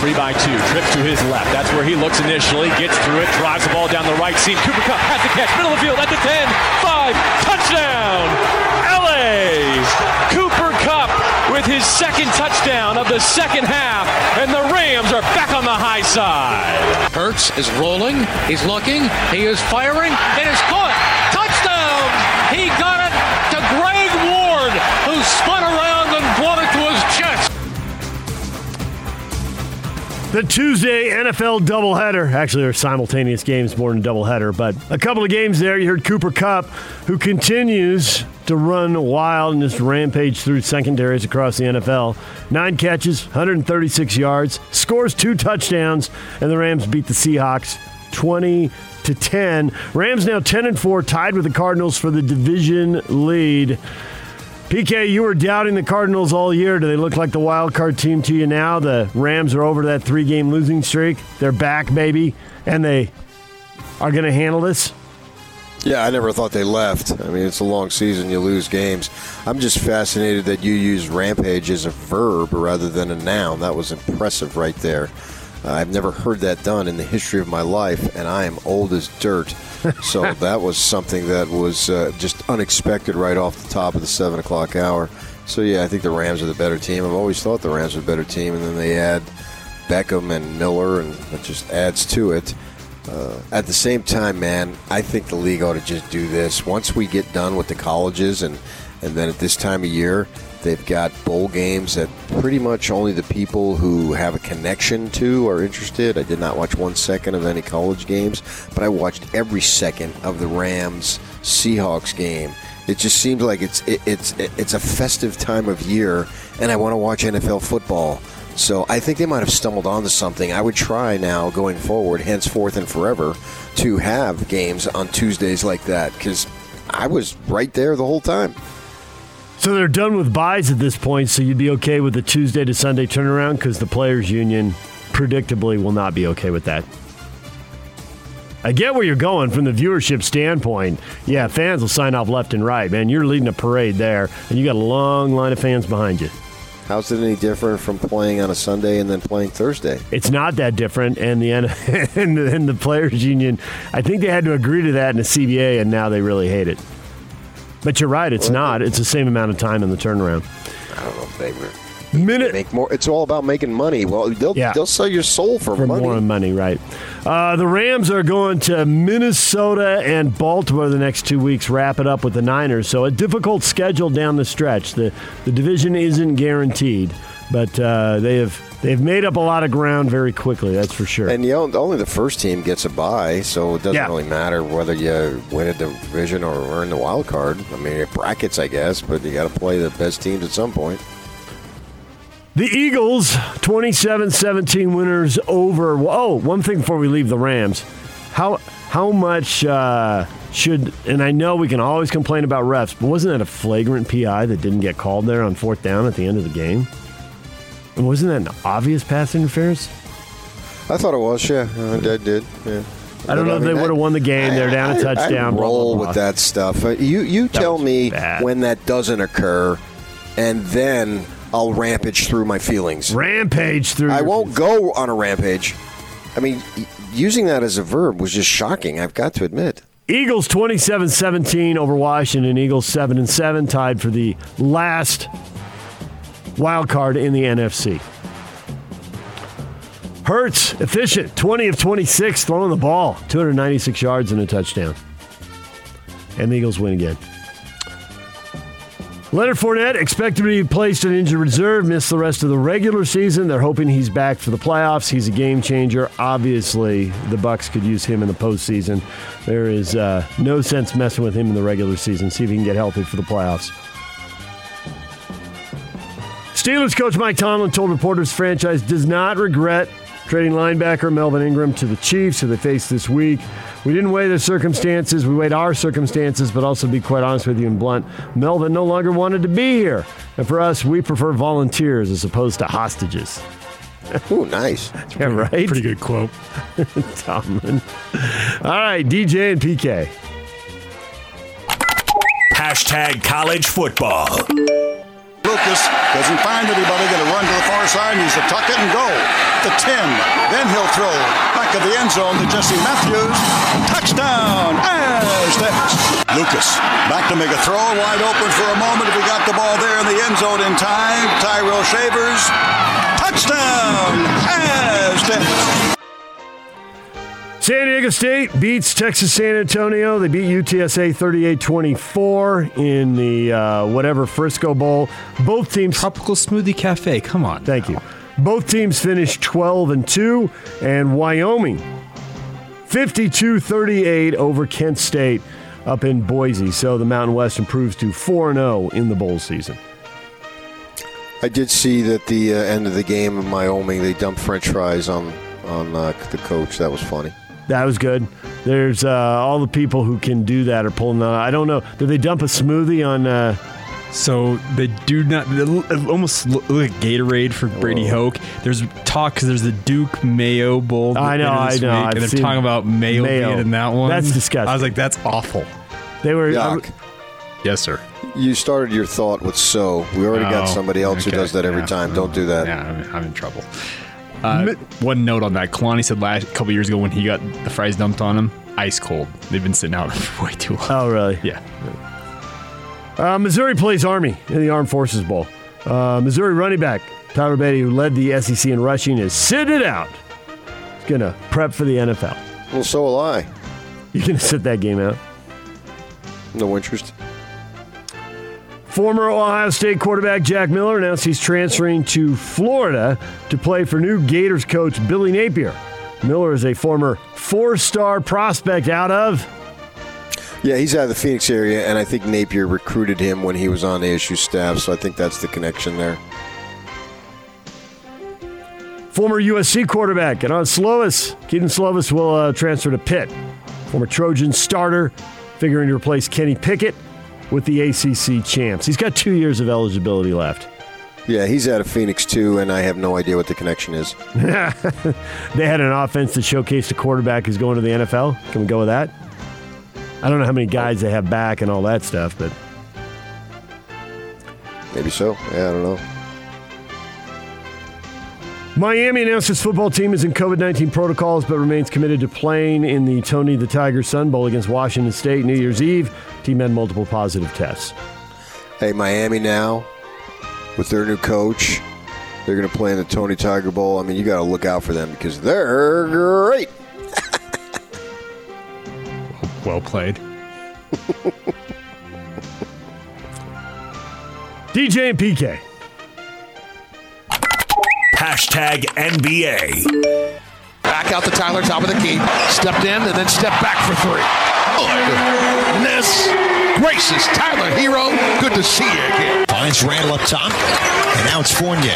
3-by-2, trips to his left. That's where he looks initially, gets through it, drives the ball down the right seam. Cooper Kupp has the catch, middle of the field at the 10, 5, touchdown, LA! Cooper Kupp with his second touchdown of the second half, and the Rams are back on the high side. Hurts is rolling, he's looking, he is firing, it is caught, touchdown! He got it to Greg Ward, who spun around and brought it to his chest. The Tuesday NFL doubleheader. Actually, they're simultaneous games more than doubleheader, but a couple of games there. You heard Cooper Kupp, who continues to run wild and just rampage through secondaries across the NFL. 9 catches, 136 yards, scores 2 touchdowns, and the Rams beat the Seahawks 20-10. Rams now 10-4, tied with the Cardinals for the division lead. PK, you were doubting the Cardinals all year. Do they look like the wild card team to you now? The Rams are over that 3-game losing streak. They're back, baby, and they are going to handle this? Yeah, I never thought they left. I mean, it's a long season. You lose games. I'm just fascinated that you use rampage as a verb rather than a noun. That was impressive right there. I've never heard that done in the history of my life, and I am old as dirt. So that was something that was just unexpected right off the top of the 7 o'clock hour. So, yeah, I think the Rams are the better team. I've always thought the Rams are the better team, and then they add Beckham and Miller, and it just adds to it. At the same time, man, I think the league ought to just do this. Once we get done with the colleges, and then at this time of year, they've got bowl games that pretty much only the people who have a connection to are interested. I did not watch 1 second of any college games, but I watched every second of the Rams-Seahawks game. It just seems like it's a festive time of year, and I want to watch NFL football. So I think they might have stumbled onto something. I would try now going forward, henceforth and forever, to have games on Tuesdays like that because I was right there the whole time. So they're done with buys at this point, so you'd be okay with the Tuesday to Sunday turnaround because the players' union predictably will not be okay with that. I get where you're going from the viewership standpoint. Yeah, fans will sign off left and right, man. You're leading a parade there, and you got a long line of fans behind you. How's it any different from playing on a Sunday and then playing Thursday? It's not that different, and the players' union, I think they had to agree to that in the CBA, and now they really hate it. But you're right, it's not. It's the same amount of time in the turnaround. I don't know if they were. Make more. It's all about making money. Well, they'll sell your soul for money. For more money, right. The Rams are going to Minnesota and Baltimore the next 2 weeks, wrap it up with the Niners. So a difficult schedule down the stretch. The division isn't guaranteed, but they've made up a lot of ground very quickly, that's for sure. And only the first team gets a bye, so it doesn't really matter whether you win a division or earn the wild card. I mean, it brackets, I guess, but you got to play the best teams at some point. The Eagles, 27-17 winners over. Oh, one thing before we leave the Rams. How much should, and I know we can always complain about refs, but wasn't that a flagrant PI that didn't get called there on 4th down at the end of the game? And wasn't that an obvious pass interference? I thought it was, yeah. I did, yeah. I don't know if they would have won the game. They're down a touchdown. I roll with that stuff. You tell me when that doesn't occur, and then I'll rampage through my feelings. Rampage through. I won't go on a rampage. I mean, using that as a verb was just shocking, I've got to admit. Eagles 27-17 over Washington. Eagles 7-7, tied for the last wild card in the NFC. Hurts, efficient, 20 of 26, throwing the ball, 296 yards and a touchdown. And the Eagles win again. Leonard Fournette expected to be placed in injured reserve, missed the rest of the regular season. They're hoping he's back for the playoffs. He's a game changer. Obviously, the Bucs could use him in the postseason. There is no sense messing with him in the regular season. See if he can get healthy for the playoffs. Steelers coach Mike Tomlin told reporters franchise does not regret trading linebacker Melvin Ingram to the Chiefs, who they face this week. We didn't weigh the circumstances. We weighed our circumstances, but also, be quite honest with you and blunt, Melvin no longer wanted to be here. And for us, we prefer volunteers as opposed to hostages. Oh, nice. Yeah, right? Pretty good quote. Tomlin. All right, DJ and PK. Hashtag college football. Lucas doesn't find anybody. Going to run to the far side. He's to tuck it and go. The 10. Then he'll throw. Back of the end zone to Jesse Matthews. Touchdown. Lucas back to make a throw. Wide open for a moment. If he got the ball there in the end zone in time. Tyrell Shavers. Touchdown. San Diego State beats Texas San Antonio. They beat UTSA 38-24 in the whatever Frisco Bowl. Both teams... Tropical Smoothie Cafe, come on. Thank you. Both teams finished 12-2, and Wyoming 52-38 over Kent State up in Boise. So the Mountain West improves to 4-0 in the bowl season. I did see that the end of the game in Wyoming, they dumped French fries on the coach. That was funny. That was good. There's all the people who can do that are pulling that. I don't know. Did they dump a smoothie on? So they do not. They almost look like Gatorade for Brady Hoke. There's talk because there's the Duke Mayo Bowl. I know. And they're talking about mayo in that one. That's disgusting. I was like, that's awful. They were. Yes, sir. You started your thought with so. We already got somebody else who does that every time. Don't do that. Yeah, I'm in trouble. One note on that. Kalani said a couple years ago when he got the fries dumped on him, ice cold. They've been sitting out for way too long. Oh, really? Yeah. Missouri plays Army in the Armed Forces Bowl. Missouri running back Tyler Beatty, who led the SEC in rushing, is sitting out. He's going to prep for the NFL. Well, so will I. You're going to sit that game out? No interest. Former Ohio State quarterback Jack Miller announced he's transferring to Florida to play for new Gators coach Billy Napier. Miller is a former four-star prospect out of... Yeah, he's out of the Phoenix area, and I think Napier recruited him when he was on ASU staff, so I think that's the connection there. Former USC quarterback Keaton Slovis will transfer to Pitt. Former Trojan starter, figuring to replace Kenny Pickett with the ACC champs. He's got 2 years of eligibility left. Yeah, he's out of Phoenix, too, and I have no idea what the connection is. They had an offense that showcased a quarterback who's going to the NFL. Can we go with that? I don't know how many guys they have back and all that stuff, but... Maybe so. Yeah, I don't know. Miami announced its football team is in COVID-19 protocols but remains committed to playing in the Tony the Tiger Sun Bowl against Washington State New Year's Eve. Team had multiple positive tests. Hey, Miami now, with their new coach, they're going to play in the Tony Tiger Bowl. I mean, you got to look out for them because they're great. Well played. DJ and PK. Hashtag NBA. Back out to Tyler, top of the key. Stepped in and then stepped back for three. Goodness gracious, Tyler Hero. Good to see you again. Finds Randall up top. And now it's Fournier.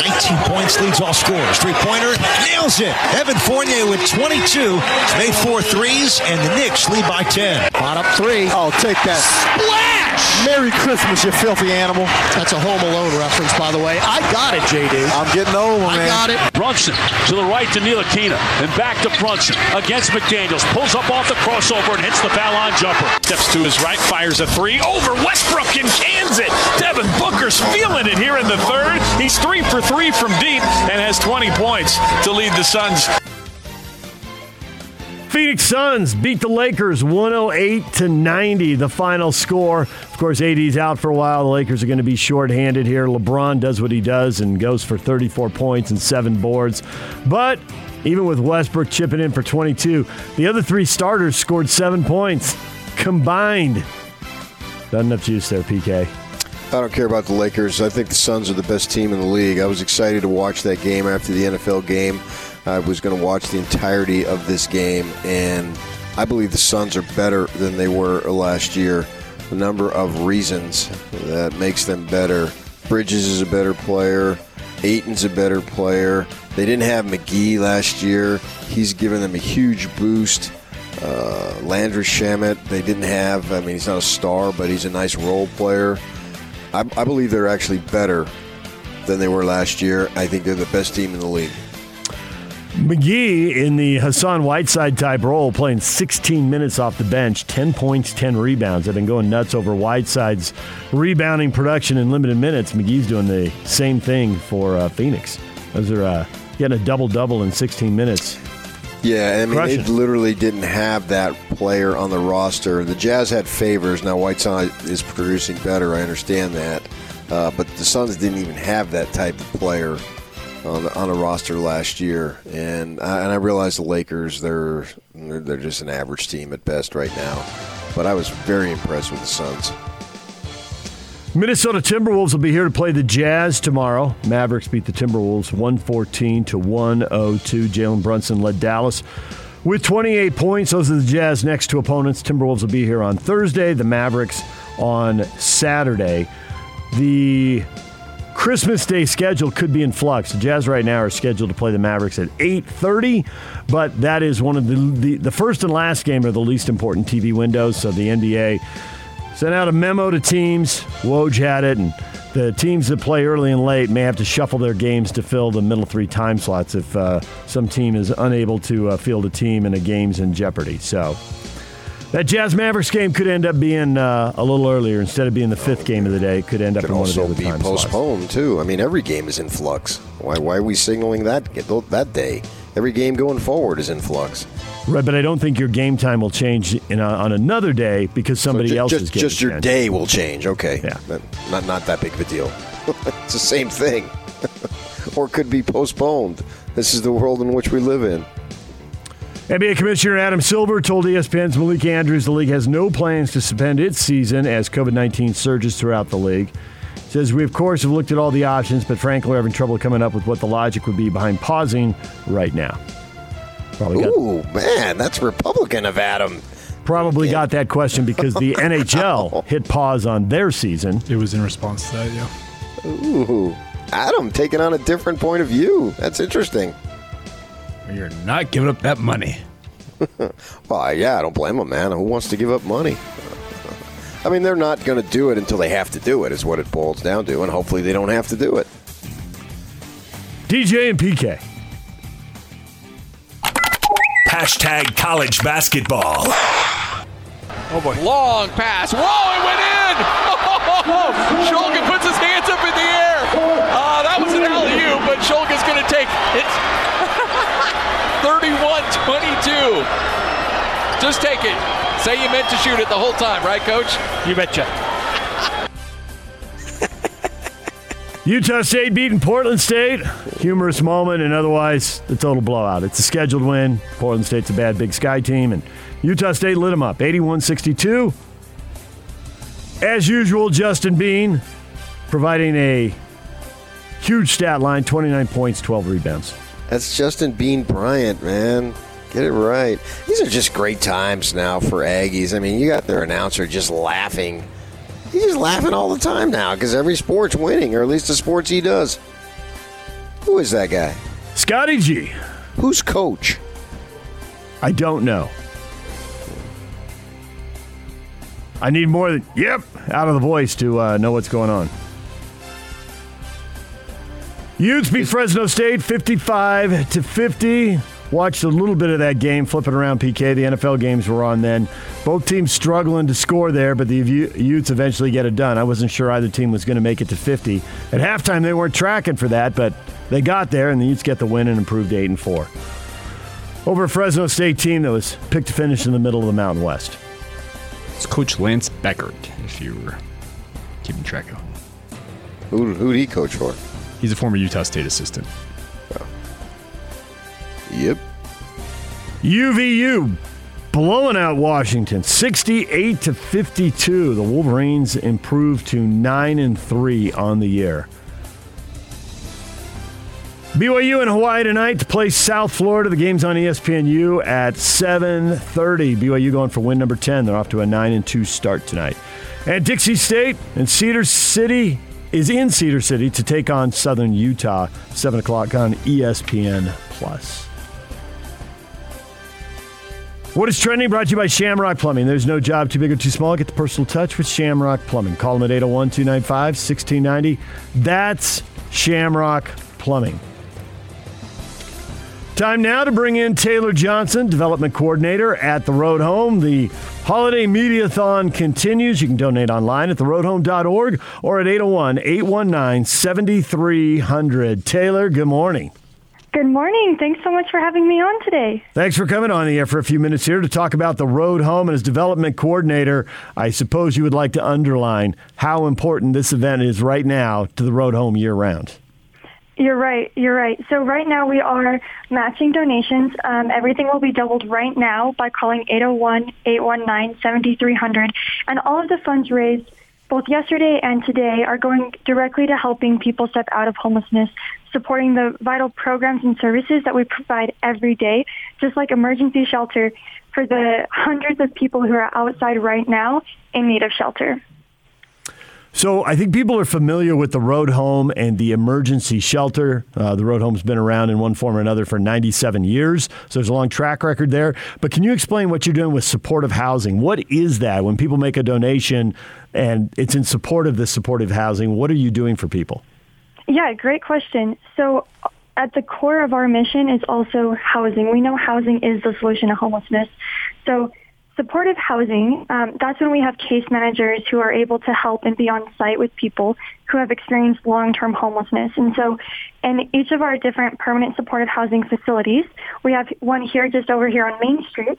19 points, leads all scorers. Three-pointer, nails it. Evan Fournier with 22. Made four threes, and the Knicks lead by 10. Bottom three. Oh, take that. Splash! Merry Christmas, you filthy animal. That's a Home Alone reference, by the way. I got it, JD. I'm getting old, man. I got it. Brunson to the right to Ntilikina, and back to Brunson against McDaniels. Pulls up off the crossover and hits the foul line jumper. Steps to his right, fires a three. Over Westbrook and cans it. Devin Booker's feeling it here in the third. He's 3 for 3 from deep and has 20 points to lead the Suns. Phoenix Suns beat the Lakers 108-90, the final score. Of course, AD's out for a while. The Lakers are going to be shorthanded here. LeBron does what he does and goes for 34 points and 7 boards. But even with Westbrook chipping in for 22, the other three starters scored 7 points combined. Not enough juice there, PK. I don't care about the Lakers. I think the Suns are the best team in the league. I was excited to watch that game after the NFL game. I was going to watch the entirety of this game, and I believe the Suns are better than they were last year. The number of reasons that makes them better. Bridges is a better player. Ayton's a better player. They didn't have McGee last year. He's given them a huge boost. Landry Shamet, they didn't have. I mean, he's not a star, but he's a nice role player. I believe they're actually better than they were last year. I think they're the best team in the league. McGee, in the Hassan Whiteside type role, playing 16 minutes off the bench, 10 points, 10 rebounds. They've been going nuts over Whiteside's rebounding production in limited minutes. McGee's doing the same thing for Phoenix. Those are getting a double-double in 16 minutes. Yeah, I mean, They literally didn't have that player on the roster. The Jazz had favors. Now Whiteside is producing better. I understand that. But the Suns didn't even have that type of player on a roster last year, and I realize the Lakers, they're just an average team at best right now, but I was very impressed with the Suns. Minnesota Timberwolves will be here to play the Jazz tomorrow. Mavericks beat the Timberwolves 114-102. Jalen Brunson led Dallas with 28 points. Those are the Jazz next two opponents. Timberwolves will be here on Thursday, the Mavericks on Saturday. The Christmas Day schedule could be in flux. The Jazz right now are scheduled to play the Mavericks at 8:30, but that is one of the first and last game are the least important TV windows, so the NBA sent out a memo to teams. Woj had it, and the teams that play early and late may have to shuffle their games to fill the middle three time slots if some team is unable to field a team and a game's in jeopardy. So that Jazz-Mavericks game could end up being a little earlier. Instead of being the fifth game of the day, it could end up in one of the other time slots. Could also be postponed, too. I mean, every game is in flux. Why are we signaling that day? Every game going forward is in flux. Right, but I don't think your game time will change on another day because somebody else is getting your day will change. Okay. Yeah. Not that big of a deal. It's the same thing. Or could be postponed. This is the world in which we live in. NBA Commissioner Adam Silver told ESPN's Malik Andrews the league has no plans to suspend its season as COVID-19 surges throughout the league. He says, we, of course, have looked at all the options, but frankly, we're having trouble coming up with what the logic would be behind pausing right now. Ooh, man, that's Republican of Adam. Got that question because the NHL hit pause on their season. It was in response to that, yeah. Ooh, Adam taking on a different point of view. That's interesting. You're not giving up that money. Well, yeah, I don't blame them, man. Who wants to give up money? I mean, they're not going to do it until they have to do it is what it boils down to, and hopefully they don't have to do it. DJ and PK. Hashtag college basketball. Oh, boy. Long pass. Whoa, it went in! Shulgin puts his hands up in the air. That was an alley-oop, but Shulgin's going to take it. 31-22. Just take it. Say you meant to shoot it the whole time, right, Coach? You betcha. Utah State beating Portland State. Humorous moment, and otherwise the total blowout. It's a scheduled win. Portland State's a bad Big Sky team, and Utah State lit them up, 81-62. As usual, Justin Bean providing a huge stat line, 29 points, 12 rebounds. That's Justin Bean Bryant, man. Get it right. These are just great times now for Aggies. I mean, you got their announcer just laughing. He's just laughing all the time now because every sport's winning, or at least the sports he does. Who is that guy? Scotty G. Who's coach? I don't know. I need more than, yep, out of the voice to know what's going on. Utes beat Fresno State 55-50. Watched a little bit of that game, flipping around, PK. The NFL games were on then. Both teams struggling to score there, but the Utes eventually get it done. I wasn't sure either team was going to make it to 50. At halftime, they weren't tracking for that, but they got there, and the Utes get the win and improved to 8-4. Over a Fresno State team that was picked to finish in the middle of the Mountain West. It's Coach Lance Beckert, if you were keeping track of him. Who'd he coach for? He's a former Utah State assistant. Oh. Yep. UVU blowing out Washington, 68-52. The Wolverines improved to 9-3 on the year. BYU in Hawaii tonight to play South Florida. The game's on ESPNU at 7:30. BYU going for win number 10. They're off to a 9-2 start tonight. And Dixie State and Cedar City is in Cedar City to take on Southern Utah, 7 o'clock on ESPN+. What is trending? Brought to you by Shamrock Plumbing. There's no job too big or too small. Get the personal touch with Shamrock Plumbing. Call them at 801-295-1690. That's Shamrock Plumbing. Time now to bring in Taylor Johnson, Development Coordinator at The Road Home. The Holiday Mediathon continues. You can donate online at theroadhome.org or at 801-819-7300. Taylor, good morning. Good morning. Thanks so much for having me on today. Thanks for coming on the air for a few minutes here to talk about The Road Home. And as Development Coordinator, I suppose you would like to underline how important this event is right now to The Road Home year-round. You're right. So right now we are matching donations. Everything will be doubled right now by calling 801-819-7300. And all of the funds raised both yesterday and today are going directly to helping people step out of homelessness, supporting the vital programs and services that we provide every day, just like emergency shelter for the hundreds of people who are outside right now in need of shelter. So I think people are familiar with The Road Home and the emergency shelter. The Road Home's been around in one form or another for 97 years, so there's a long track record there. But can you explain what you're doing with supportive housing? What is that? When people make a donation and it's in support of this supportive housing, what are you doing for people? Yeah, great question. So at the core of our mission is also housing. We know housing is the solution to homelessness. So supportive housing, that's when we have case managers who are able to help and be on site with people who have experienced long-term homelessness. And so in each of our different permanent supportive housing facilities, we have one here just over here on Main Street.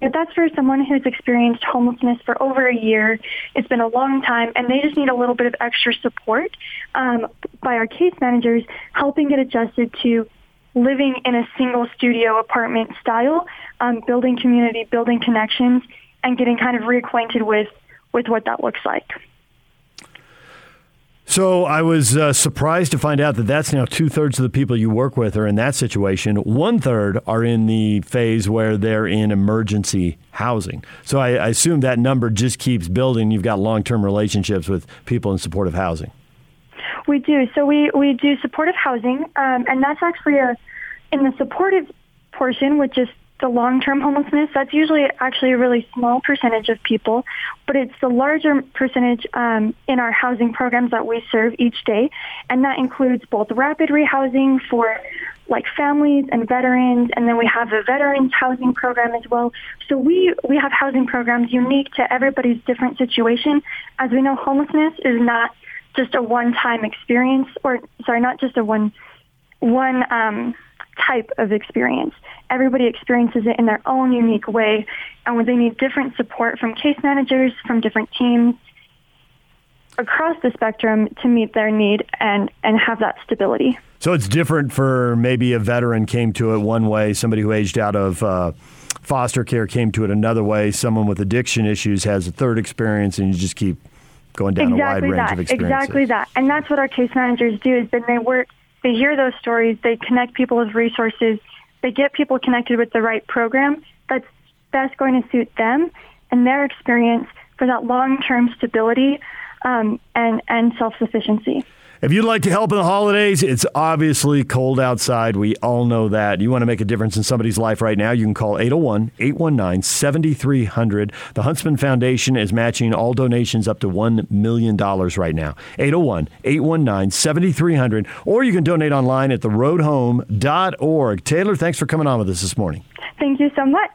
But that's for someone who's experienced homelessness for over a year. It's been a long time, and they just need a little bit of extra support by our case managers, helping get adjusted to living in a single studio apartment style, building community, building connections, and getting kind of reacquainted with what that looks like. So I was surprised to find out that that's now 2/3 of the people you work with are in that situation. 1/3 are in the phase where they're in emergency housing. So I assume that number just keeps building. You've got long-term relationships with people in supportive housing. We do. So we do supportive housing, and that's actually in the supportive portion, which is the long-term homelessness. That's usually actually a really small percentage of people, but it's the larger percentage in our housing programs that we serve each day, and that includes both rapid rehousing for like families and veterans, and then we have a veterans housing program as well. So we have housing programs unique to everybody's different situation. As we know, homelessness is not just a one-time experience, or sorry, not just a one type of experience. Everybody experiences it in their own unique way, and they need different support from case managers, from different teams across the spectrum to meet their need and have that stability. So it's different for maybe a veteran came to it one way, somebody who aged out of foster care came to it another way, someone with addiction issues has a third experience, and you just keep going down exactly a wide range of experiences. Exactly that. And that's what our case managers do is then they work, they hear those stories, they connect people with resources, they get people connected with the right program that's best going to suit them and their experience for that long-term stability and self-sufficiency. If you'd like to help in the holidays, it's obviously cold outside. We all know that. You want to make a difference in somebody's life right now, you can call 801-819-7300. The Huntsman Foundation is matching all donations up to $1 million right now. 801-819-7300. Or you can donate online at theroadhome.org. Taylor, thanks for coming on with us this morning. Thank you so much.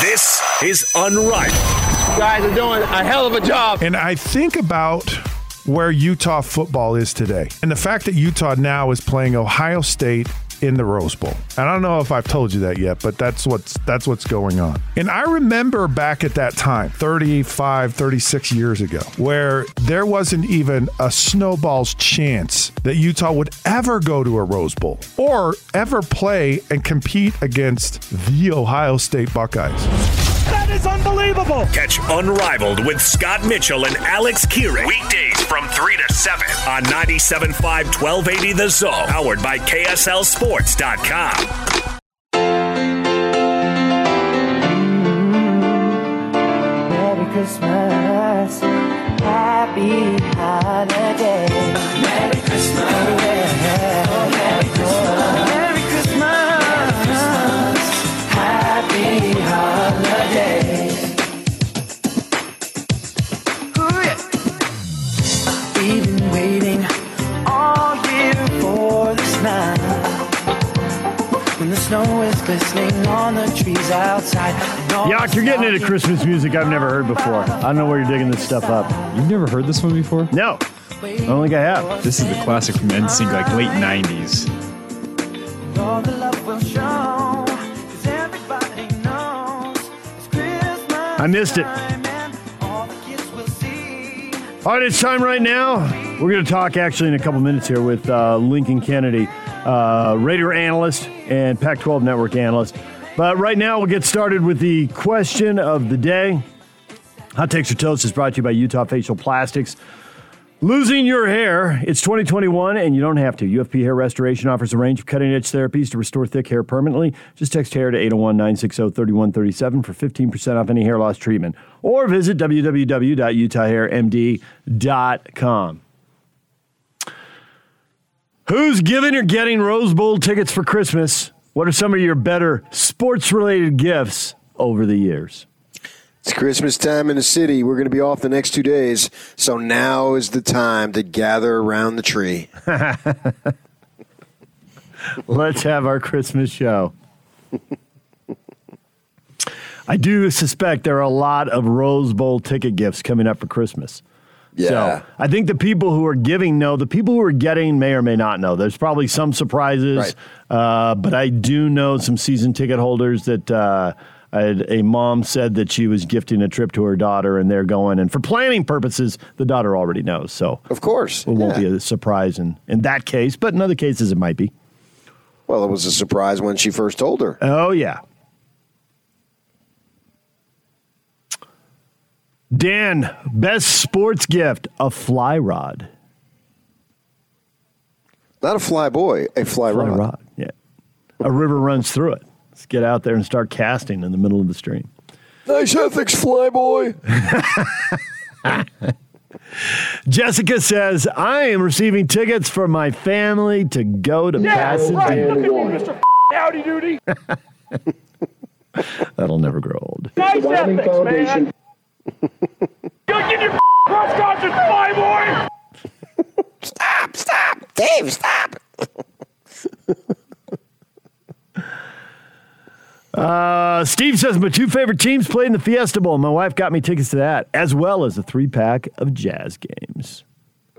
This is Unripe. You guys are doing a hell of a job. And I think about where Utah football is today. And the fact that Utah now is playing Ohio State in the Rose Bowl. And I don't know if I've told you that yet, but that's what's going on. And I remember back at that time, 35, 36 years ago, where there wasn't even a snowball's chance that Utah would ever go to a Rose Bowl or ever play and compete against the Ohio State Buckeyes. That is unbelievable. Catch Unrivaled with Scott Mitchell and Alex Keering. Weekdays from 3 to 7 on 97.5, 1280 The Zone. Powered by KSLSports.com. Merry Christmas. Happy holidays. Merry Christmas. Oh, yeah. Oh, Merry Christmas. Merry Christmas. Happy outside. Yak, you're getting into Christmas music I've never heard before. I don't know where you're digging this stuff up. You've never heard this one before? No. I don't think I have. This is the classic from NSYNC, like late 90s. All the love will show, 'cause everybody knows it's Christmas. I missed it. All right, it's time right now. We're going to talk actually in a couple minutes here with Lincoln Kennedy, Raider analyst and Pac-12 network analyst. But right now we'll get started with the question of the day. Hot Takes or Toast is brought to you by Utah Facial Plastics. Losing your hair, it's 2021 and you don't have to. UFP Hair Restoration offers a range of cutting-edge therapies to restore thick hair permanently. Just text hair to 801-960-3137 for 15% off any hair loss treatment. Or visit www.utahhairmd.com. Who's giving or getting Rose Bowl tickets for Christmas? What are some of your better sports-related gifts over the years? It's Christmas time in the city. We're going to be off the next 2 days, so now is the time to gather around the tree. Let's have our Christmas show. I do suspect there are a lot of Rose Bowl ticket gifts coming up for Christmas. Yeah. So I think the people who are giving know. The people who are getting may or may not know. There's probably some surprises, right. But I do know some season ticket holders that a mom said that she was gifting a trip to her daughter, and they're going. And for planning purposes, the daughter already knows. So of course, it won't be a surprise in that case, but in other cases, it might be. Well, it was a surprise when she first told her. Oh, yeah. Dan, best sports gift, a fly rod. Not a fly boy, a fly rod. Yeah. A river runs through it. Let's get out there and start casting in the middle of the stream. Nice ethics, flyboy. Jessica says, I am receiving tickets for my family to go to Pasadena. Right. Look at me, Mr. Howdy Doody. That'll never grow old. Nice ethics, Foundation. Man. Go get your cross country, flyboy. Stop. Dave, stop. Steve says, my two favorite teams played in the Fiesta Bowl. My wife got me tickets to that, as well as a 3-pack of Jazz games.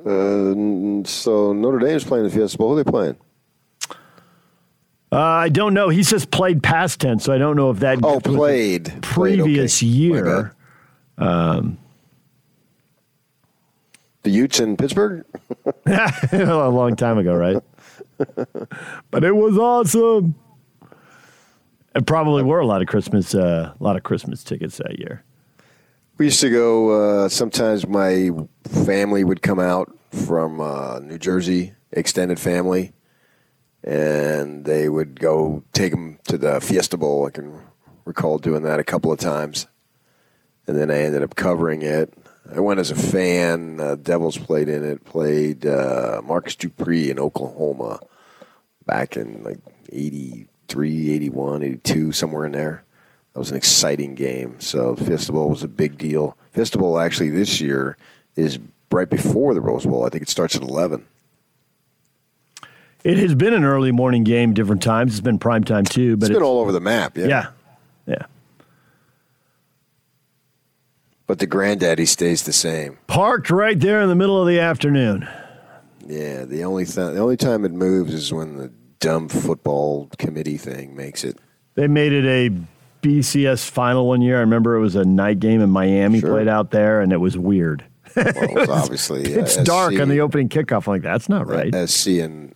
So Notre Dame's playing the Fiesta Bowl. Who are they playing? I don't know. He says played past tense, so I don't know if that played previous year. The Utes in Pittsburgh? A long time ago, right? But it was awesome. There probably were a lot of Christmas tickets that year. We used to go. Sometimes my family would come out from New Jersey, extended family, and they would go take them to the Fiesta Bowl. I can recall doing that a couple of times, and then I ended up covering it. I went as a fan. Devils played in it. Played Marcus Dupree in Oklahoma back in like 83, 81, 82, somewhere in there. That was an exciting game. So Fiesta Bowl was a big deal. Fiesta Bowl actually this year is right before the Rose Bowl. I think it starts at 11. It has been an early morning game different times. It's been primetime too. But it's been all over the map. Yeah. Yeah. But the granddaddy stays the same. Parked right there in the middle of the afternoon. Yeah, the only time it moves is when the dumb football committee thing makes it. They made it a BCS final one year. I remember it was a night game in Miami, played out there, and it was weird. Well, it was obviously it's dark on the opening kickoff. I'm like, that's not right. SC and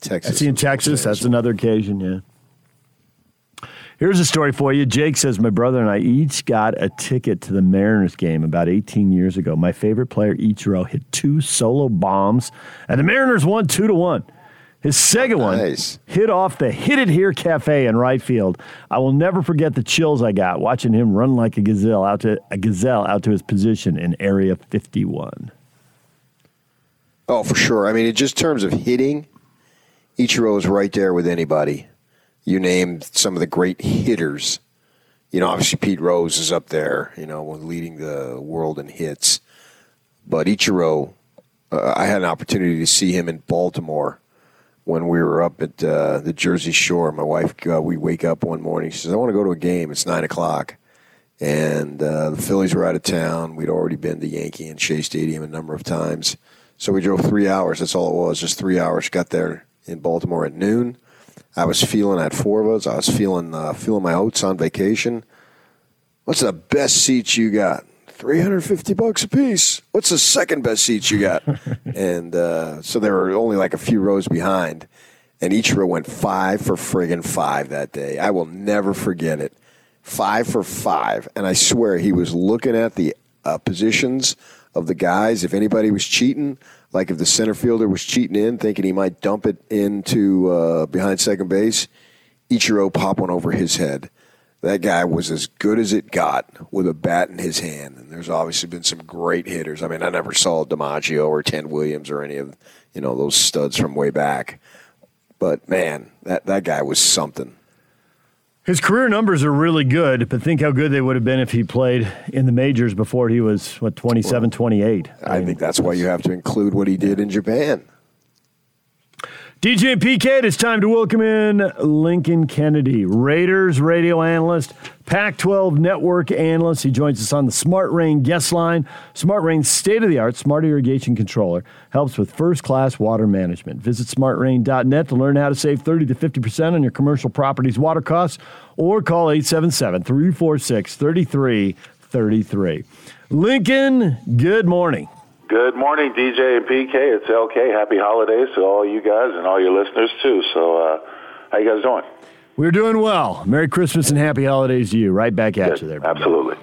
Texas. SC and Texas, that's another occasion, yeah. Here's a story for you. Jake says, my brother and I each got a ticket to the Mariners game about 18 years ago. My favorite player, Ichiro, hit 2 solo bombs, and the Mariners won 2-1. His second one hit off the Hit It Here Cafe in right field. I will never forget the chills I got watching him run like a gazelle out to his position in Area 51. Oh, for sure. I mean, in just terms of hitting, Ichiro is right there with anybody. You named some of the great hitters. You know, obviously Pete Rose is up there, you know, leading the world in hits. But Ichiro, I had an opportunity to see him in Baltimore when we were up at the Jersey Shore. My wife, we wake up one morning. She says, I want to go to a game. It's 9 o'clock. And the Phillies were out of town. We'd already been to Yankee and Shea Stadium a number of times. So we drove 3 hours. That's all it was, just 3 hours. Got there in Baltimore at noon. I had four of us. I was feeling my oats on vacation. What's the best seats you got? $350 a piece. What's the second best seats you got? And so there were only like a few rows behind. And each row went 5 for friggin' 5 that day. I will never forget it. 5 for 5. And I swear he was looking at the positions of the guys. If anybody was cheating, like if the center fielder was cheating in, thinking he might dump it into behind second base, each row pop one over his head. That guy was as good as it got with a bat in his hand. And there's obviously been some great hitters. I mean, I never saw DiMaggio or Ted Williams or any of, you know, those studs from way back. But, man, that guy was something. His career numbers are really good, but think how good they would have been if he played in the majors before he was, 27, 28. I think that's why you have to include what he did in Japan. DJ and PK, it is time to welcome in Lincoln Kennedy, Raiders radio analyst, Pac-12 network analyst. He joins us on the Smart Rain guest line. Smart Rain's state-of-the-art smart irrigation controller helps with first-class water management. Visit smartrain.net to learn how to save 30 to 50% on your commercial property's water costs, or call 877-346-3333. Lincoln, good morning. Good morning, DJ and PK. It's LK. Happy holidays to all you guys and all your listeners, too. So how you guys doing? We're doing well. Merry Christmas and happy holidays to you. Right back at you there. Absolutely.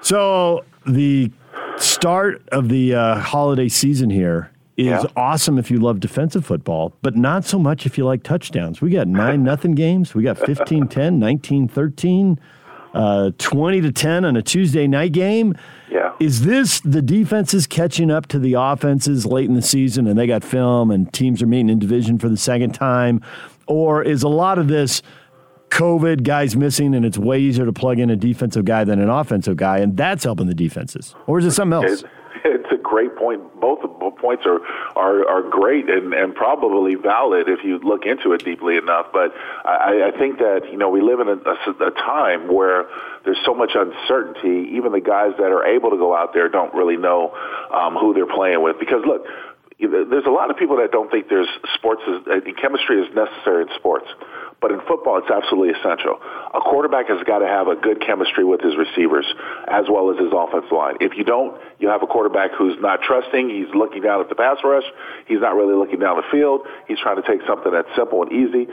So the start of the holiday season here is awesome if you love defensive football, but not so much if you like touchdowns. We got 9-0 games. We got 15-10, 19-13. 20-10 on a Tuesday night game. Yeah. Is this the defenses catching up to the offenses late in the season and they got film and teams are meeting in division for the second time? Or is a lot of this COVID, guys missing, and it's way easier to plug in a defensive guy than an offensive guy, and that's helping the defenses? Or is it something else? It's a great point. Both points are great and probably valid if you look into it deeply enough. But I think that, you know, we live in a time where there's so much uncertainty. Even the guys that are able to go out there don't really know who they're playing with. Because, look, there's a lot of people that don't think there's chemistry is necessary in sports. But in football, it's absolutely essential. A quarterback has got to have a good chemistry with his receivers as well as his offensive line. If you don't, you have a quarterback who's not trusting. He's looking down at the pass rush. He's not really looking down the field. He's trying to take something that's simple and easy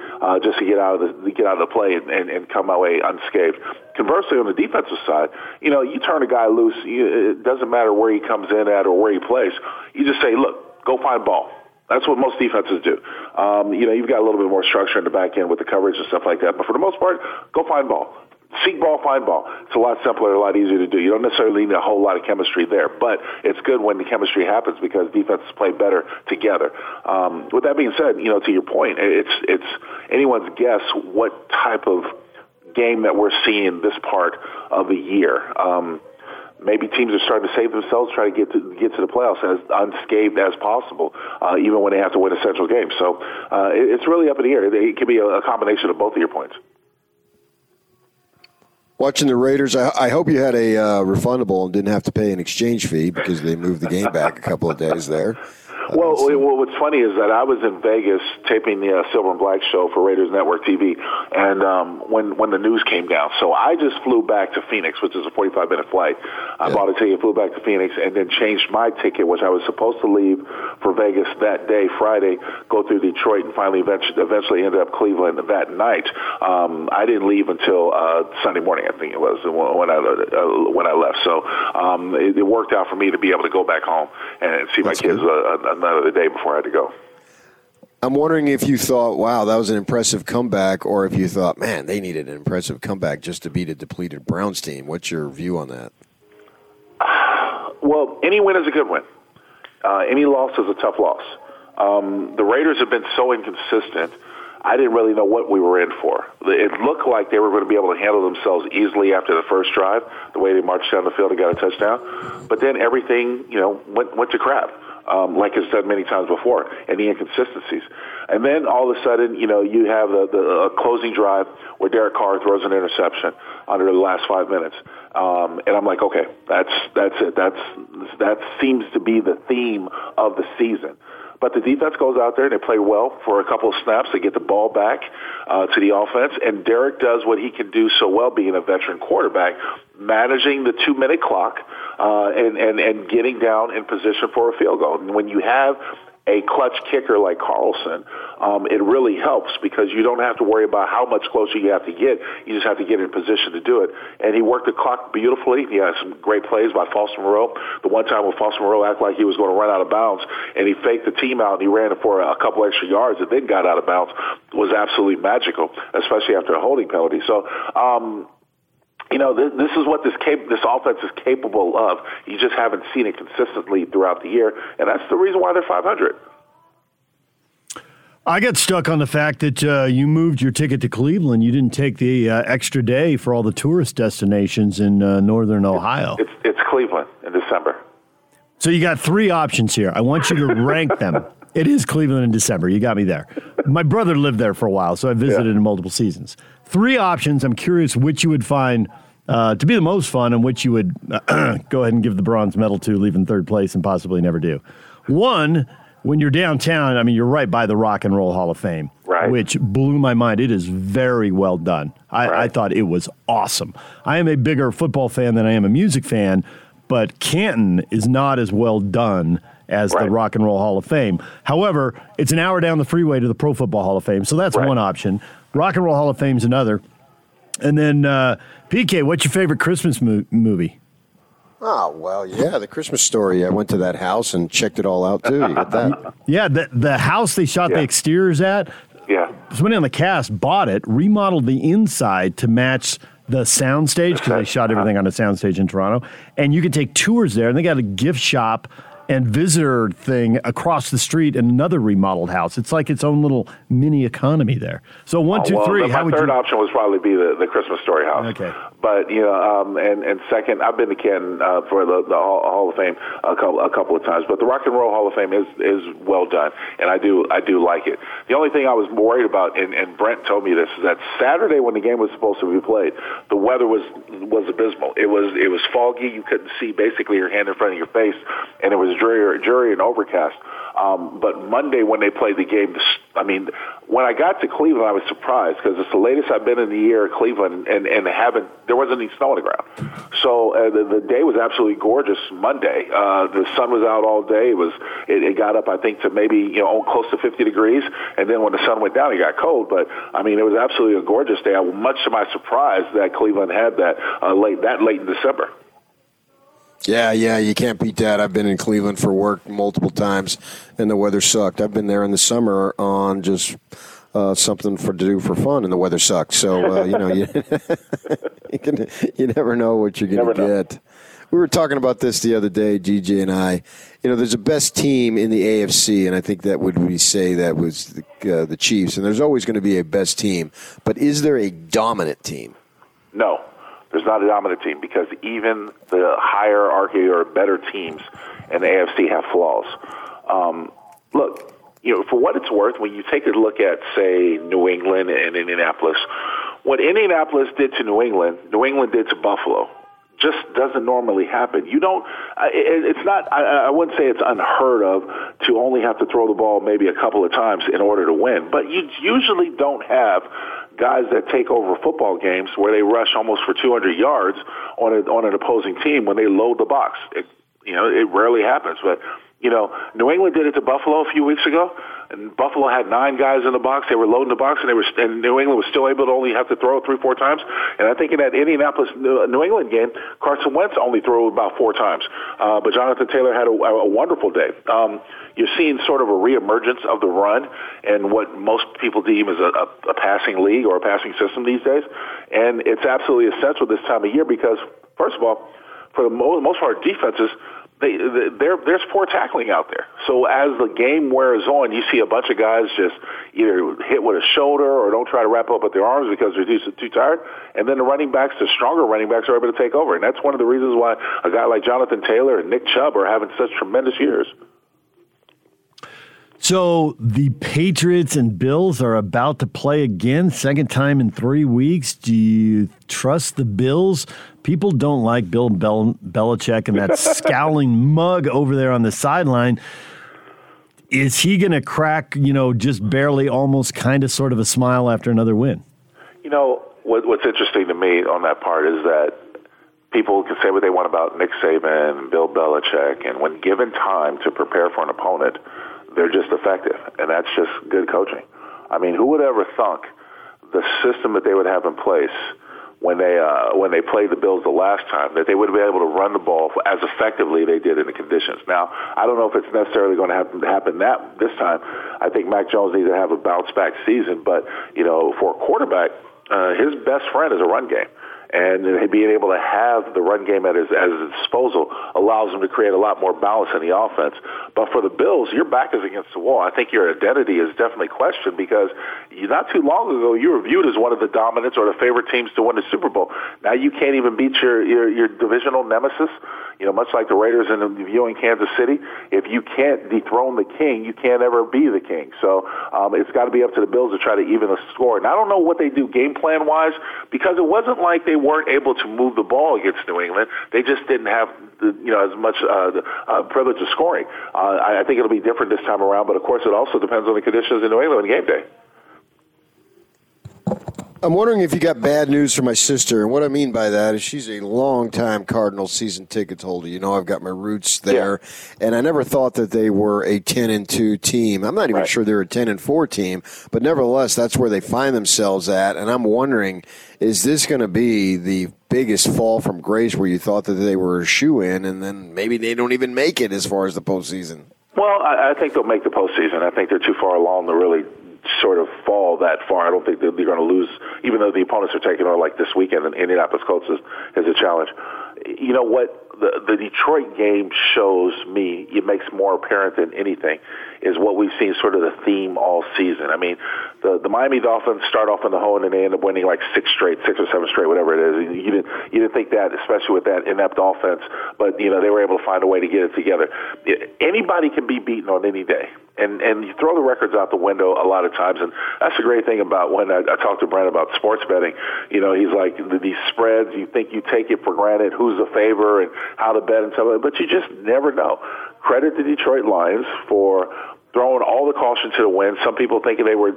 just to get out of the play and come away unscathed. Conversely, on the defensive side, you know, you turn a guy loose. It doesn't matter where he comes in at or where he plays. You just say, look, go find ball. That's what most defenses do. You know, you've got a little bit more structure in the back end with the coverage and stuff like that. But for the most part, go find ball. Seek ball, find ball. It's a lot simpler, a lot easier to do. You don't necessarily need a whole lot of chemistry there, but it's good when the chemistry happens because defenses play better together. With that being said, you know, to your point, it's anyone's guess what type of game that we're seeing this part of the year. Maybe teams are starting to save themselves, try to get to the playoffs as unscathed as possible, even when they have to win a central game. So it's really up in the air. It could be a combination of both of your points. Watching the Raiders, I hope you had a refundable and didn't have to pay an exchange fee because they moved the game back a couple of days there. Well, what's funny is that I was in Vegas taping the Silver and Black show for Raiders Network TV, and when the news came down, so I just flew back to Phoenix, which is a 45-minute flight. I bought a ticket, flew back to Phoenix, and then changed my ticket, which I was supposed to leave for Vegas that day, Friday, go through Detroit, and finally eventually ended up Cleveland that night. I didn't leave until Sunday morning, I think it was, when I left. So it worked out for me to be able to go back home and see my kids another day before I had to go. I'm wondering if you thought, wow, that was an impressive comeback, or if you thought, man, they needed an impressive comeback just to beat a depleted Browns team. What's your view on that? Well, any win is a good win. Any loss is a tough loss. The Raiders have been so inconsistent I didn't really know what we were in for. It looked like they were going to be able to handle themselves easily after the first drive, the way they marched down the field and got a touchdown. But then everything, you know, went to crap, like it's done many times before, and the inconsistencies. And then all of a sudden, you know, you have the closing drive where Derek Carr throws an interception under the last 5 minutes. And I'm like, okay, that's it. That seems to be the theme of the season. But the defense goes out there and they play well for a couple of snaps. They get the ball back to the offense. And Derek does what he can do so well, being a veteran quarterback, managing the 2-minute clock and getting down in position for a field goal. And when you have a clutch kicker like Carlson, it really helps because you don't have to worry about how much closer you have to get. You just have to get in position to do it. And he worked the clock beautifully. He had some great plays by Foster Moreau. The one time when Foster Moreau acted like he was going to run out of bounds, and he faked the team out, and he ran it for a couple extra yards and then got out of bounds, was absolutely magical, especially after a holding penalty. So, you know, this is what this offense is capable of. You just haven't seen it consistently throughout the year, and that's the reason why they're 500. I got stuck on the fact that you moved your ticket to Cleveland. You didn't take the extra day for all the tourist destinations in northern Ohio. It's Cleveland in December. So you got three options here. I want you to rank them. It is Cleveland in December. You got me there. My brother lived there for a while, so I visited in multiple seasons. Three options. I'm curious which you would find to be the most fun and which you would go ahead and give the bronze medal to, leave in third place, and possibly never do. One, when you're downtown, I mean, you're right by the Rock and Roll Hall of Fame, right, which blew my mind. It is very well done. I thought it was awesome. I am a bigger football fan than I am a music fan, but Canton is not as well done as the Rock and Roll Hall of Fame. However, it's an hour down the freeway to the Pro Football Hall of Fame, so that's one option. Rock and Roll Hall of Fame is another. And then, PK, what's your favorite Christmas movie? Oh, well, yeah, The Christmas Story. I went to that house and checked it all out, too. You got that? Yeah, the house they shot the exteriors at, somebody on the cast bought it, remodeled the inside to match the soundstage, because they shot everything on a soundstage in Toronto. And you can take tours there, and they got a gift shop and visitor thing across the street in another remodeled house. It's like its own little mini economy there. So one, two, three. My third option would probably be the Christmas Story house. Okay. But, you know, and second, I've been to Canton for the Hall of Fame a couple of times. But the Rock and Roll Hall of Fame is well done, and I do like it. The only thing I was worried about, and Brent told me this, is that Saturday when the game was supposed to be played, the weather was abysmal. It was foggy. You couldn't see basically your hand in front of your face, and it was dreary and overcast. But Monday when they played the game, I mean, when I got to Cleveland, I was surprised because it's the latest I've been in the year at Cleveland, and there wasn't any snow on the ground. So the day was absolutely gorgeous Monday. The sun was out all day. It got up, I think, to maybe, you know, close to 50 degrees, and then when the sun went down, it got cold. But, I mean, it was absolutely a gorgeous day. Much to my surprise that Cleveland had that late in December. Yeah, you can't beat that. I've been in Cleveland for work multiple times, and the weather sucked. I've been there in the summer on just something to do for fun, and the weather sucked. So, you know, you never know what you're going to get. We were talking about this the other day, GJ and I. You know, there's a best team in the AFC, and I think that would we say that was the Chiefs, and there's always going to be a best team. But is there a dominant team? No. There's not a dominant team because even the hierarchy or better teams in the AFC have flaws. Look, you know, for what it's worth, when you take a look at, say, New England and Indianapolis, what Indianapolis did to New England did to Buffalo. Just doesn't normally happen. You don't. It's not. I wouldn't say it's unheard of to only have to throw the ball maybe a couple of times in order to win, but you usually don't have guys that take over football games where they rush almost for 200 yards on an opposing team when they load the box. It rarely happens. But, you know, New England did it to Buffalo a few weeks ago, and Buffalo had 9 guys in the box. They were loading the box, and New England was still able to only have to throw it 3-4 times. And I think in that Indianapolis-New England game, Carson Wentz only threw about 4 times. But Jonathan Taylor had a wonderful day. You're seeing sort of a reemergence of the run and what most people deem as a passing league or a passing system these days. And it's absolutely essential this time of year because, first of all, for the most part, defenses There's poor tackling out there. So as the game wears on, you see a bunch of guys just either hit with a shoulder or don't try to wrap up with their arms because they're too tired. And then the running backs, the stronger running backs, are able to take over. And that's one of the reasons why a guy like Jonathan Taylor and Nick Chubb are having such tremendous years. So the Patriots and Bills are about to play again, second time in 3 weeks. Do you trust the Bills? People don't like Bill Belichick and that scowling mug over there on the sideline. Is he going to crack, just barely, almost kind of sort of a smile after another win? You know, what's interesting to me on that part is that people can say what they want about Nick Saban and Bill Belichick, and when given time to prepare for an opponent, they're just effective, and that's just good coaching. I mean, who would ever thunk the system that they would have in place when they played the Bills the last time, that they would be able to run the ball as effectively they did in the conditions? Now, I don't know if it's necessarily going to happen that this time. I think Mac Jones needs to have a bounce-back season, but, for a quarterback, his best friend is a run game. And being able to have the run game at his disposal allows him to create a lot more balance in the offense. But for the Bills, your back is against the wall. I think your identity is definitely questioned because not too long ago you were viewed as one of the dominants or the favorite teams to win the Super Bowl. Now you can't even beat your divisional nemesis. Much like the Raiders and viewing Kansas City, if you can't dethrone the king, you can't ever be the king. So it's got to be up to the Bills to try to even the score. And I don't know what they do game plan wise, because it wasn't like they weren't able to move the ball against New England. They just didn't have as much privilege of scoring. I think it'll be different this time around, but of course it also depends on the conditions in New England on game day. I'm wondering if you got bad news for my sister. And what I mean by that is she's a long-time Cardinals season tickets holder. I've got my roots there. Yeah. And I never thought that they were a 10-2 team. I'm not even sure they're a 10-4 team. But nevertheless, that's where they find themselves at. And I'm wondering, is this going to be the biggest fall from grace where you thought that they were a shoo-in, and then maybe they don't even make it as far as the postseason? Well, I think they'll make the postseason. I think they're too far along to really sort of fall that far. I don't think they're going to lose, even though the opponents are taking on like this weekend, and Indianapolis Colts is a challenge. You know what the Detroit game shows me, it makes more apparent than anything, is what we've seen sort of the theme all season. I mean, the Miami Dolphins start off in the hole, and they end up winning like six or seven straight, whatever it is. You didn't think that, especially with that inept offense, but they were able to find a way to get it together. Anybody can be beaten on any day, and you throw the records out the window a lot of times, and that's the great thing about when I talked to Brent about sports betting. He's like, these spreads, you think you take it for granted, who's the favor and how to bet and stuff like that, but you just never know. Credit the Detroit Lions for throwing all the caution to the wind. Some people thinking they were,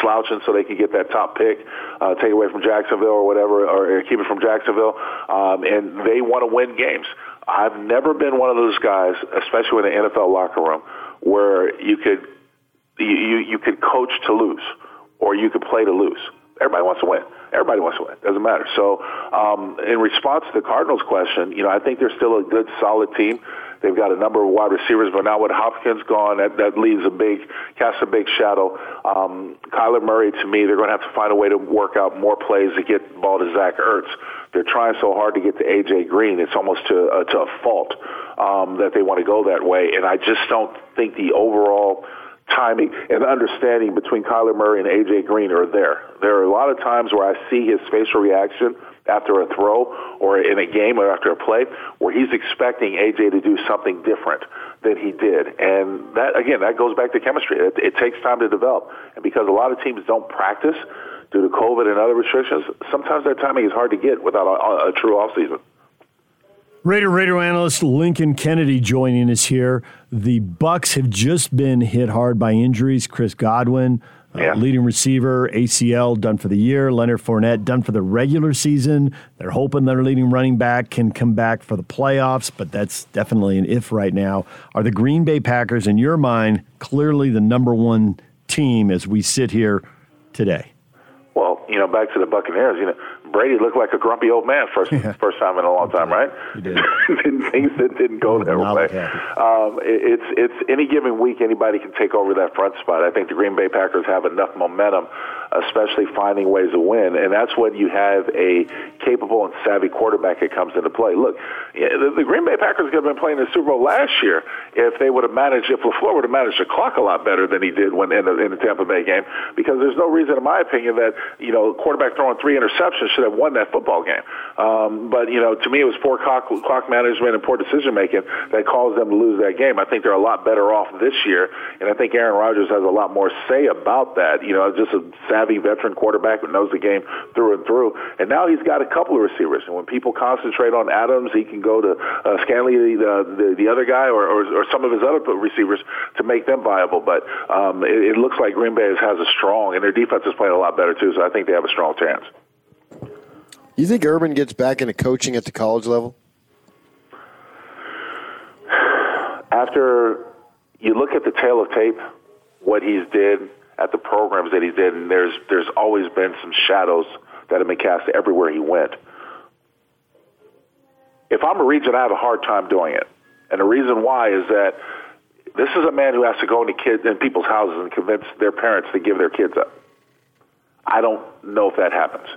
slouching so they could get that top pick, take away from Jacksonville or whatever, or keep it from Jacksonville, and they want to win games. I've never been one of those guys, especially in the NFL locker room, where you could coach to lose or you could play to lose. Everybody wants to win. Everybody wants to win. It doesn't matter. So in response to the Cardinals question, I think they're still a good, solid team. They've got a number of wide receivers, but now with Hopkins gone, that leaves a big shadow. Kyler Murray, to me, they're going to have to find a way to work out more plays to get the ball to Zach Ertz. They're trying so hard to get to A.J. Green, it's almost to a fault that they want to go that way. And I just don't think the overall timing and understanding between Kyler Murray and A.J. Green are there. There are a lot of times where I see his facial reaction after a throw or in a game or after a play where he's expecting A.J. to do something different than he did. And that, again, that goes back to chemistry. It takes time to develop. And because a lot of teams don't practice due to COVID and other restrictions, sometimes that timing is hard to get without a true offseason. Raider analyst Lincoln Kennedy joining us here. The Bucs have just been hit hard by injuries. Chris Godwin, leading receiver, ACL, done for the year. Leonard Fournette, done for the regular season. They're hoping their leading running back can come back for the playoffs, but that's definitely an if right now. Are the Green Bay Packers, in your mind, clearly the number one team as we sit here today? Well, back to the Buccaneers, Brady looked like a grumpy old man first time in a long time, right? He did. Things that didn't go that way. It's any given week, anybody can take over that front spot. I think the Green Bay Packers have enough momentum especially finding ways to win. And that's when you have a capable and savvy quarterback that comes into play. Look, the Green Bay Packers could have been playing in the Super Bowl last year if they would have managed, if LaFleur would have managed the clock a lot better than he did when in the Tampa Bay game, because there's no reason, in my opinion, that, you know, quarterback throwing 3 interceptions should have won that football game. But, you know, to me, it was poor clock management and poor decision-making that caused them to lose that game. I think they're a lot better off this year, and I think Aaron Rodgers has a lot more say about that. You know, just a savvy veteran quarterback who knows the game through and through. And now he's got a couple of receivers. And when people concentrate on Adams, he can go to Scanley, the other guy, or some of his other receivers to make them viable. But it looks like Green Bay has a strong, and their defense is playing a lot better too, so I think they have a strong chance. You think Urban gets back into coaching at the college level? After you look at the tail of tape, what he's did at the programs that he did, and there's always been some shadows that have been cast everywhere he went. If I'm a regent, I have a hard time doing it. And the reason why is that this is a man who has to go into kids in people's houses and convince their parents to give their kids up. I don't know if that happens,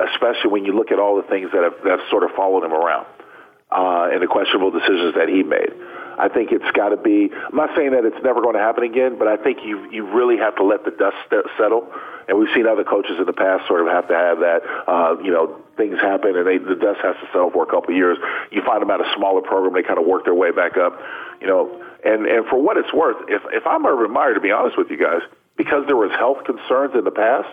especially when you look at all the things that have sort of followed him around and the questionable decisions that he made. I think it's got to be, I'm not saying that it's never going to happen again, but I think you really have to let the dust settle. And we've seen other coaches in the past sort of have to have that, things happen and the dust has to settle for a couple of years. You find them at a smaller program, they kind of work their way back up, you know. And for what it's worth, if I'm Urban Meyer, to be honest with you guys, because there was health concerns in the past,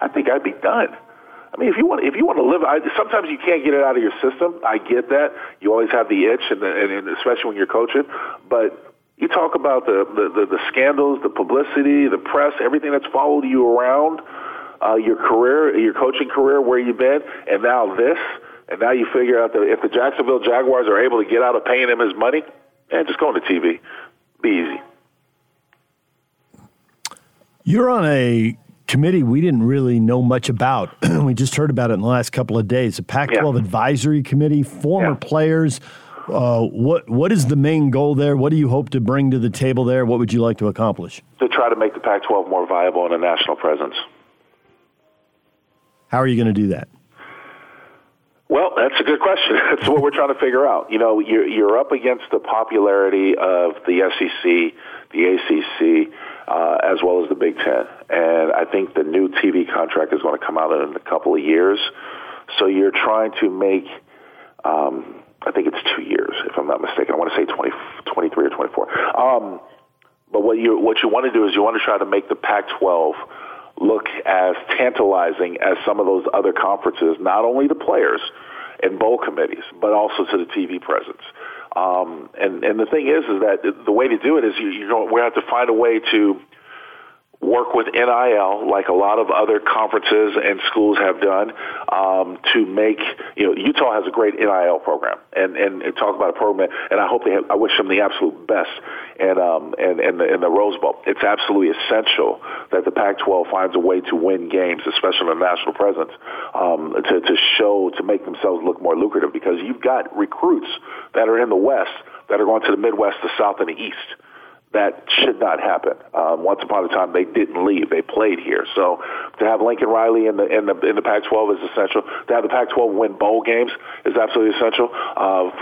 I think I'd be done. I mean, if you want to live, sometimes you can't get it out of your system. I get that. You always have the itch, and especially when you're coaching. But you talk about the scandals, the publicity, the press, everything that's followed you around your career, your coaching career, where you've been, and now this, and now you figure out that if the Jacksonville Jaguars are able to get out of paying him his money, man, just go on the TV. Be easy. You're on a committee we didn't really know much about. We just heard about it in the last couple of days. The Pac-12 Advisory Committee, former players. What is the main goal there? What do you hope to bring to the table there? What would you like to accomplish? To try to make the Pac-12 more viable and a national presence. How are you going to do that? Well, that's a good question. That's what we're trying to figure out. You know, you're up against the popularity of the SEC, the ACC, as well as the Big Ten. And I think the new TV contract is going to come out in a couple of years. So you're trying to make, I think it's 2 years, if I'm not mistaken. I want to say 23 or 24. But what you want to do is you want to try to make the Pac-12 look as tantalizing as some of those other conferences, not only to players and bowl committees, but also to the TV presence. And the thing is that the way to do it is we have to find a way to work with NIL, like a lot of other conferences and schools have done, to make, Utah has a great NIL program, and talk about a program, and I hope I wish them the absolute best in the Rose Bowl. It's absolutely essential that the Pac-12 finds a way to win games, especially in the national presence, to make themselves look more lucrative, because you've got recruits that are in the West that are going to the Midwest, the South, and the East. That should not happen. Once upon a time, they didn't leave; they played here. So, to have Lincoln Riley in the Pac-12 is essential. To have the Pac-12 win bowl games is absolutely essential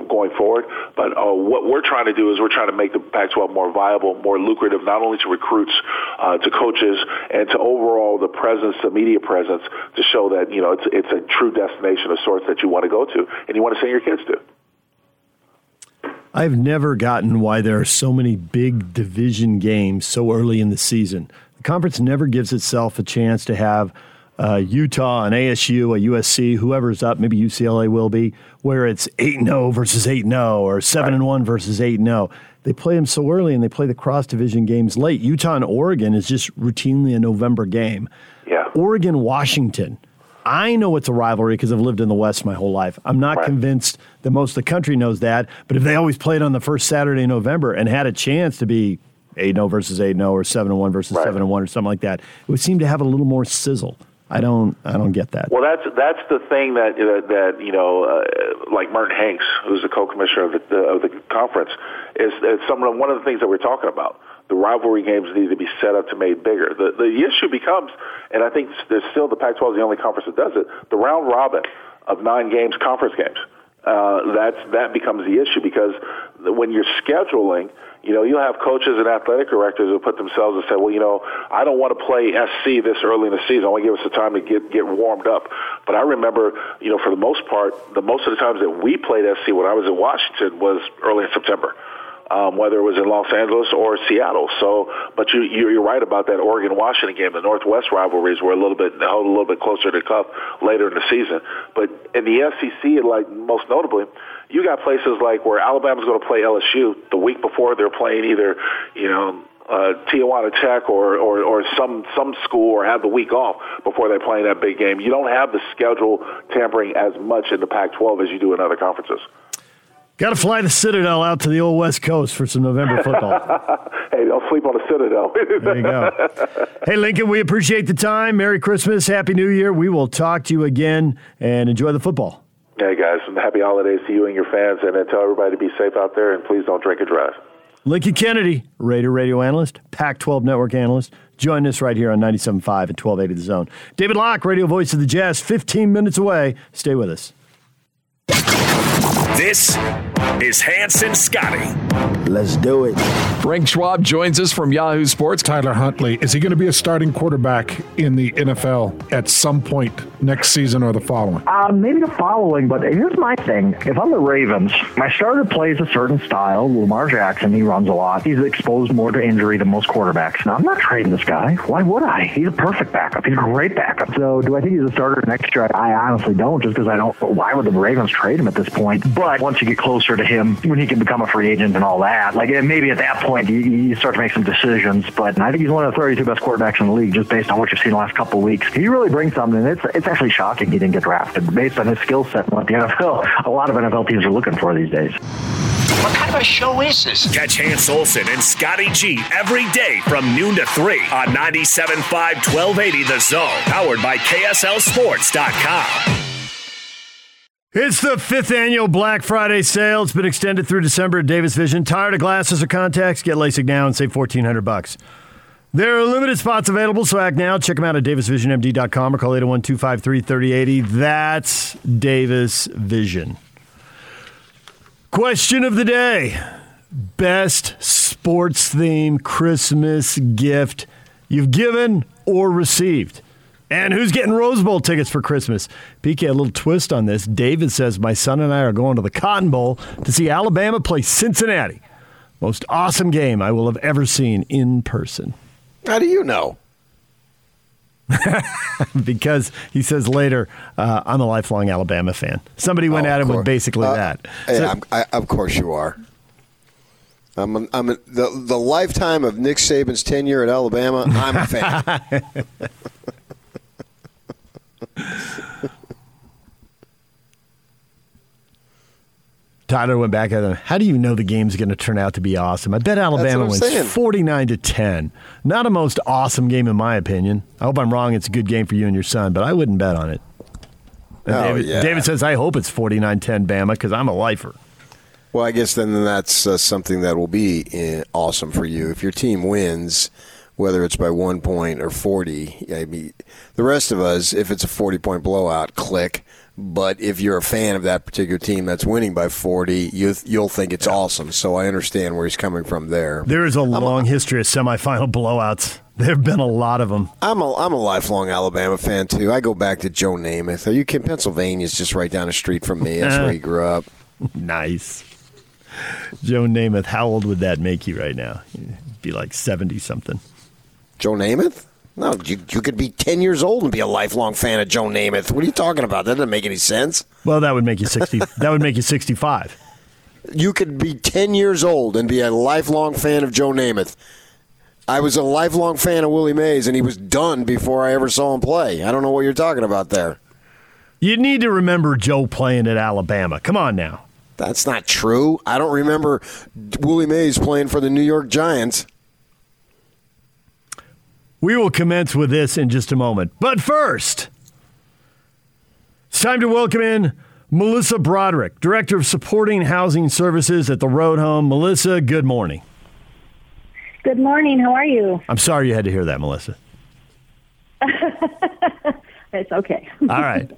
going forward. But what we're trying to do is we're trying to make the Pac-12 more viable, more lucrative, not only to recruits, to coaches, and to overall the presence, the media presence, to show that it's a true destination of sorts that you want to go to and you want to send your kids to. I've never gotten why there are so many big division games so early in the season. The conference never gives itself a chance to have Utah, an ASU, a USC, whoever's up, maybe UCLA will be, where it's 8-0 versus 8-0 or 7-1 versus 8-0. They play them so early, and they play the cross-division games late. Utah and Oregon is just routinely a November game. Yeah. Oregon, Washington. I know it's a rivalry because I've lived in the West my whole life. I'm not convinced that most of the country knows that, but if they always played on the first Saturday in November and had a chance to be 8-0 versus 8-0 or 7-1 versus 7-1 or something like that, it would seem to have a little more sizzle. I don't get that. Well, that's the thing that like Merton Hanks, who's the co-commissioner of the conference, is one of the things that we're talking about. The rivalry games need to be set up to made bigger. The issue becomes, and I think there's still the Pac-12 is the only conference that does it, the round robin of 9 games, conference games. That becomes the issue because when you're scheduling, you know, you'll have coaches and athletic directors who put themselves and say, well, you know, I don't want to play SC this early in the season. I want to give us the time to get warmed up. But I remember, you know, for the most part, the most of the times that we played SC when I was in Washington was early in September, whether it was in Los Angeles or Seattle. So, but you're right about that Oregon-Washington game. The Northwest rivalries were a little bit closer to the cuff later in the season. But in the SEC, like most notably, you got places like where Alabama's going to play LSU the week before they're playing either, you know, Tijuana Tech or some school, or have the week off before they're playing that big game. You don't have the schedule tampering as much in the Pac-12 as you do in other conferences. Got to fly the Citadel out to the old West Coast for some November football. Hey, don't sleep on the Citadel. There you go. Hey, Lincoln, we appreciate the time. Merry Christmas. Happy New Year. We will talk to you again, and enjoy the football. Hey, guys, and happy holidays to you and your fans, and tell everybody to be safe out there, and please don't drink and drive. Lincoln Kennedy, Raider radio analyst, Pac-12 network analyst, join us right here on 97.5 and 1280 The Zone. David Locke, radio voice of the Jazz, 15 minutes away. Stay with us. This is Hanson Scotty. Let's do it. Frank Schwab joins us from Yahoo Sports. Tyler Huntley, is he going to be a starting quarterback in the NFL at some point next season or the following? Maybe the following, but here's my thing. If I'm the Ravens, my starter plays a certain style. Lamar Jackson, he runs a lot. He's exposed more to injury than most quarterbacks. Now, I'm not trading this guy. Why would I? He's a perfect backup. He's a great backup. So do I think he's a starter next year? I honestly don't, just because I don't. Why would the Ravens trade him at this point? But once you get closer to him, when he can become a free agent and all that, like maybe at that point you start to make some decisions. But I think he's one of the 32 best quarterbacks in the league, just based on what you've seen the last couple of weeks. He really brings something. It's actually shocking he didn't get drafted based on his skill set and what the NFL, a lot of NFL teams are looking for these days. What kind of a show is this? Catch Hans Olsen and Scotty G every day from noon to 3 on 97.5 1280 The Zone, powered by KSLSports.com. It's the 5th annual Black Friday sale. It's been extended through December at Davis Vision. Tired of glasses or contacts? Get LASIK now and save $1,400. There are limited spots available, so act now. Check them out at davisvisionmd.com or call 801-253-3080. That's Davis Vision. Question of the day. Best sports theme Christmas gift you've given or received? And who's getting Rose Bowl tickets for Christmas? PK, a little twist on this. David says, my son and I are going to the Cotton Bowl to see Alabama play Cincinnati. Most awesome game I will have ever seen in person. How do you know? Because he says later, I'm a lifelong Alabama fan. Somebody went at him with basically that. So, of course you are. I'm the lifetime of Nick Saban's tenure at Alabama, I'm a fan. Tyler went back at him. How do you know the game's going to turn out to be awesome? I bet Alabama wins 49-10. Not a most awesome game in my opinion. I hope I'm wrong. It's a good game for you and your son, but I wouldn't bet on it. David says, I hope it's 49-10 Bama because I'm a lifer. Well, I guess then that's something that will be awesome for you. If your team wins, whether it's by 1 point or 40, I mean, the rest of us, if it's a 40-point blowout, click. But if you're a fan of that particular team that's winning by 40, you'll think it's awesome. So I understand where he's coming from there. There is a long history of semifinal blowouts. There have been a lot of them. I'm a lifelong Alabama fan, too. I go back to Joe Namath. Are you kidding? Pennsylvania's just right down the street from me. That's where he grew up. Nice. Joe Namath, how old would that make you right now? You'd be like 70-something. Joe Namath? No, you could be 10 years old and be a lifelong fan of Joe Namath. What are you talking about? That doesn't make any sense. Well, that would make you 60. That would make you 65. You could be 10 years old and be a lifelong fan of Joe Namath. I was a lifelong fan of Willie Mays, and he was done before I ever saw him play. I don't know what you're talking about there. You need to remember Joe playing at Alabama. Come on now. That's not true. I don't remember Willie Mays playing for the New York Giants. We will commence with this in just a moment. But first, it's time to welcome in Melissa Broderick, Director of Supporting Housing Services at the Road Home. Melissa, good morning. Good morning. How are you? I'm sorry you had to hear that, Melissa. It's okay. All right.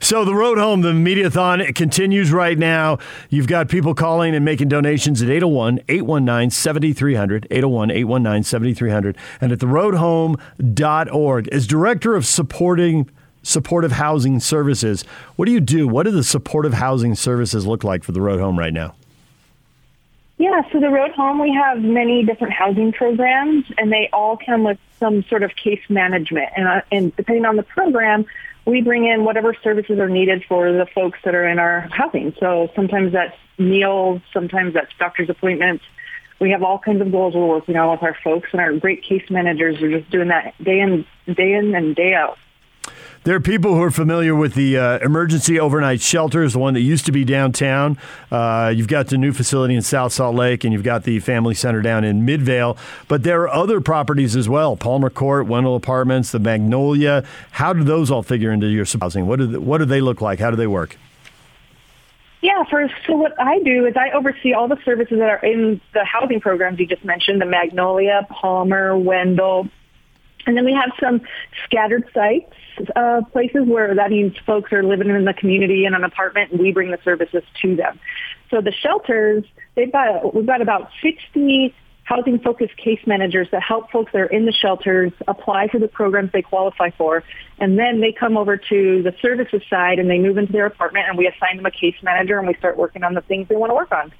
So the road home, the Mediathon continues right now. You've got people calling and making donations at 801-819-7300, 801-819-7300, and at theroadhome.org. As Director of Supportive Housing Services, what do you do? What do the supportive housing services look like for the road home right now? Yeah, so the Road Home, we have many different housing programs, and they all come with some sort of case management. And depending on the program, we bring in whatever services are needed for the folks that are in our housing. So sometimes that's meals, sometimes that's doctor's appointments. We have all kinds of goals we're working on with our folks, and our great case managers are just doing that day in and day out. There are people who are familiar with the emergency overnight shelters, the one that used to be downtown. You've got the new facility in South Salt Lake, and you've got the family center down in Midvale. But there are other properties as well, Palmer Court, Wendell Apartments, the Magnolia. How do those all figure into your housing? What do they look like? How do they work? Yeah, so what I do is I oversee all the services that are in the housing programs you just mentioned, the Magnolia, Palmer, Wendell. And then we have some scattered sites, places where that means folks are living in the community in an apartment, and we bring the services to them. So the shelters, we've got about 60 housing-focused case managers that help folks that are in the shelters apply for the programs they qualify for, and then they come over to the services side, and they move into their apartment, and we assign them a case manager, and we start working on the things they want to work on.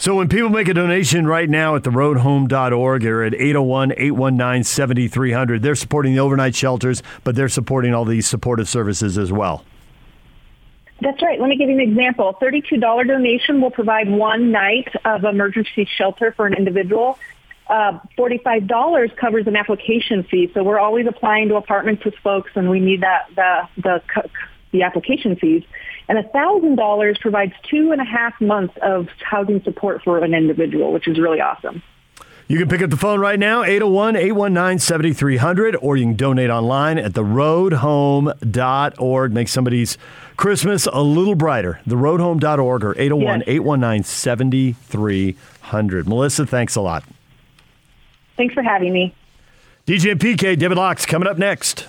So when people make a donation right now at theroadhome.org or at 801-819-7300, they're supporting the overnight shelters, but they're supporting all these supportive services as well. That's right. Let me give you an example. A $32 donation will provide one night of emergency shelter for an individual. $45 covers an application fee. So we're always applying to apartments with folks, and we need the application fees. And $1,000 provides 2.5 months of housing support for an individual, which is really awesome. You can pick up the phone right now, 801-819-7300, or you can donate online at theroadhome.org. Make somebody's Christmas a little brighter. Theroadhome.org or 801-819-7300. Melissa, thanks a lot. Thanks for having me. DJ and PK, David Locks, coming up next.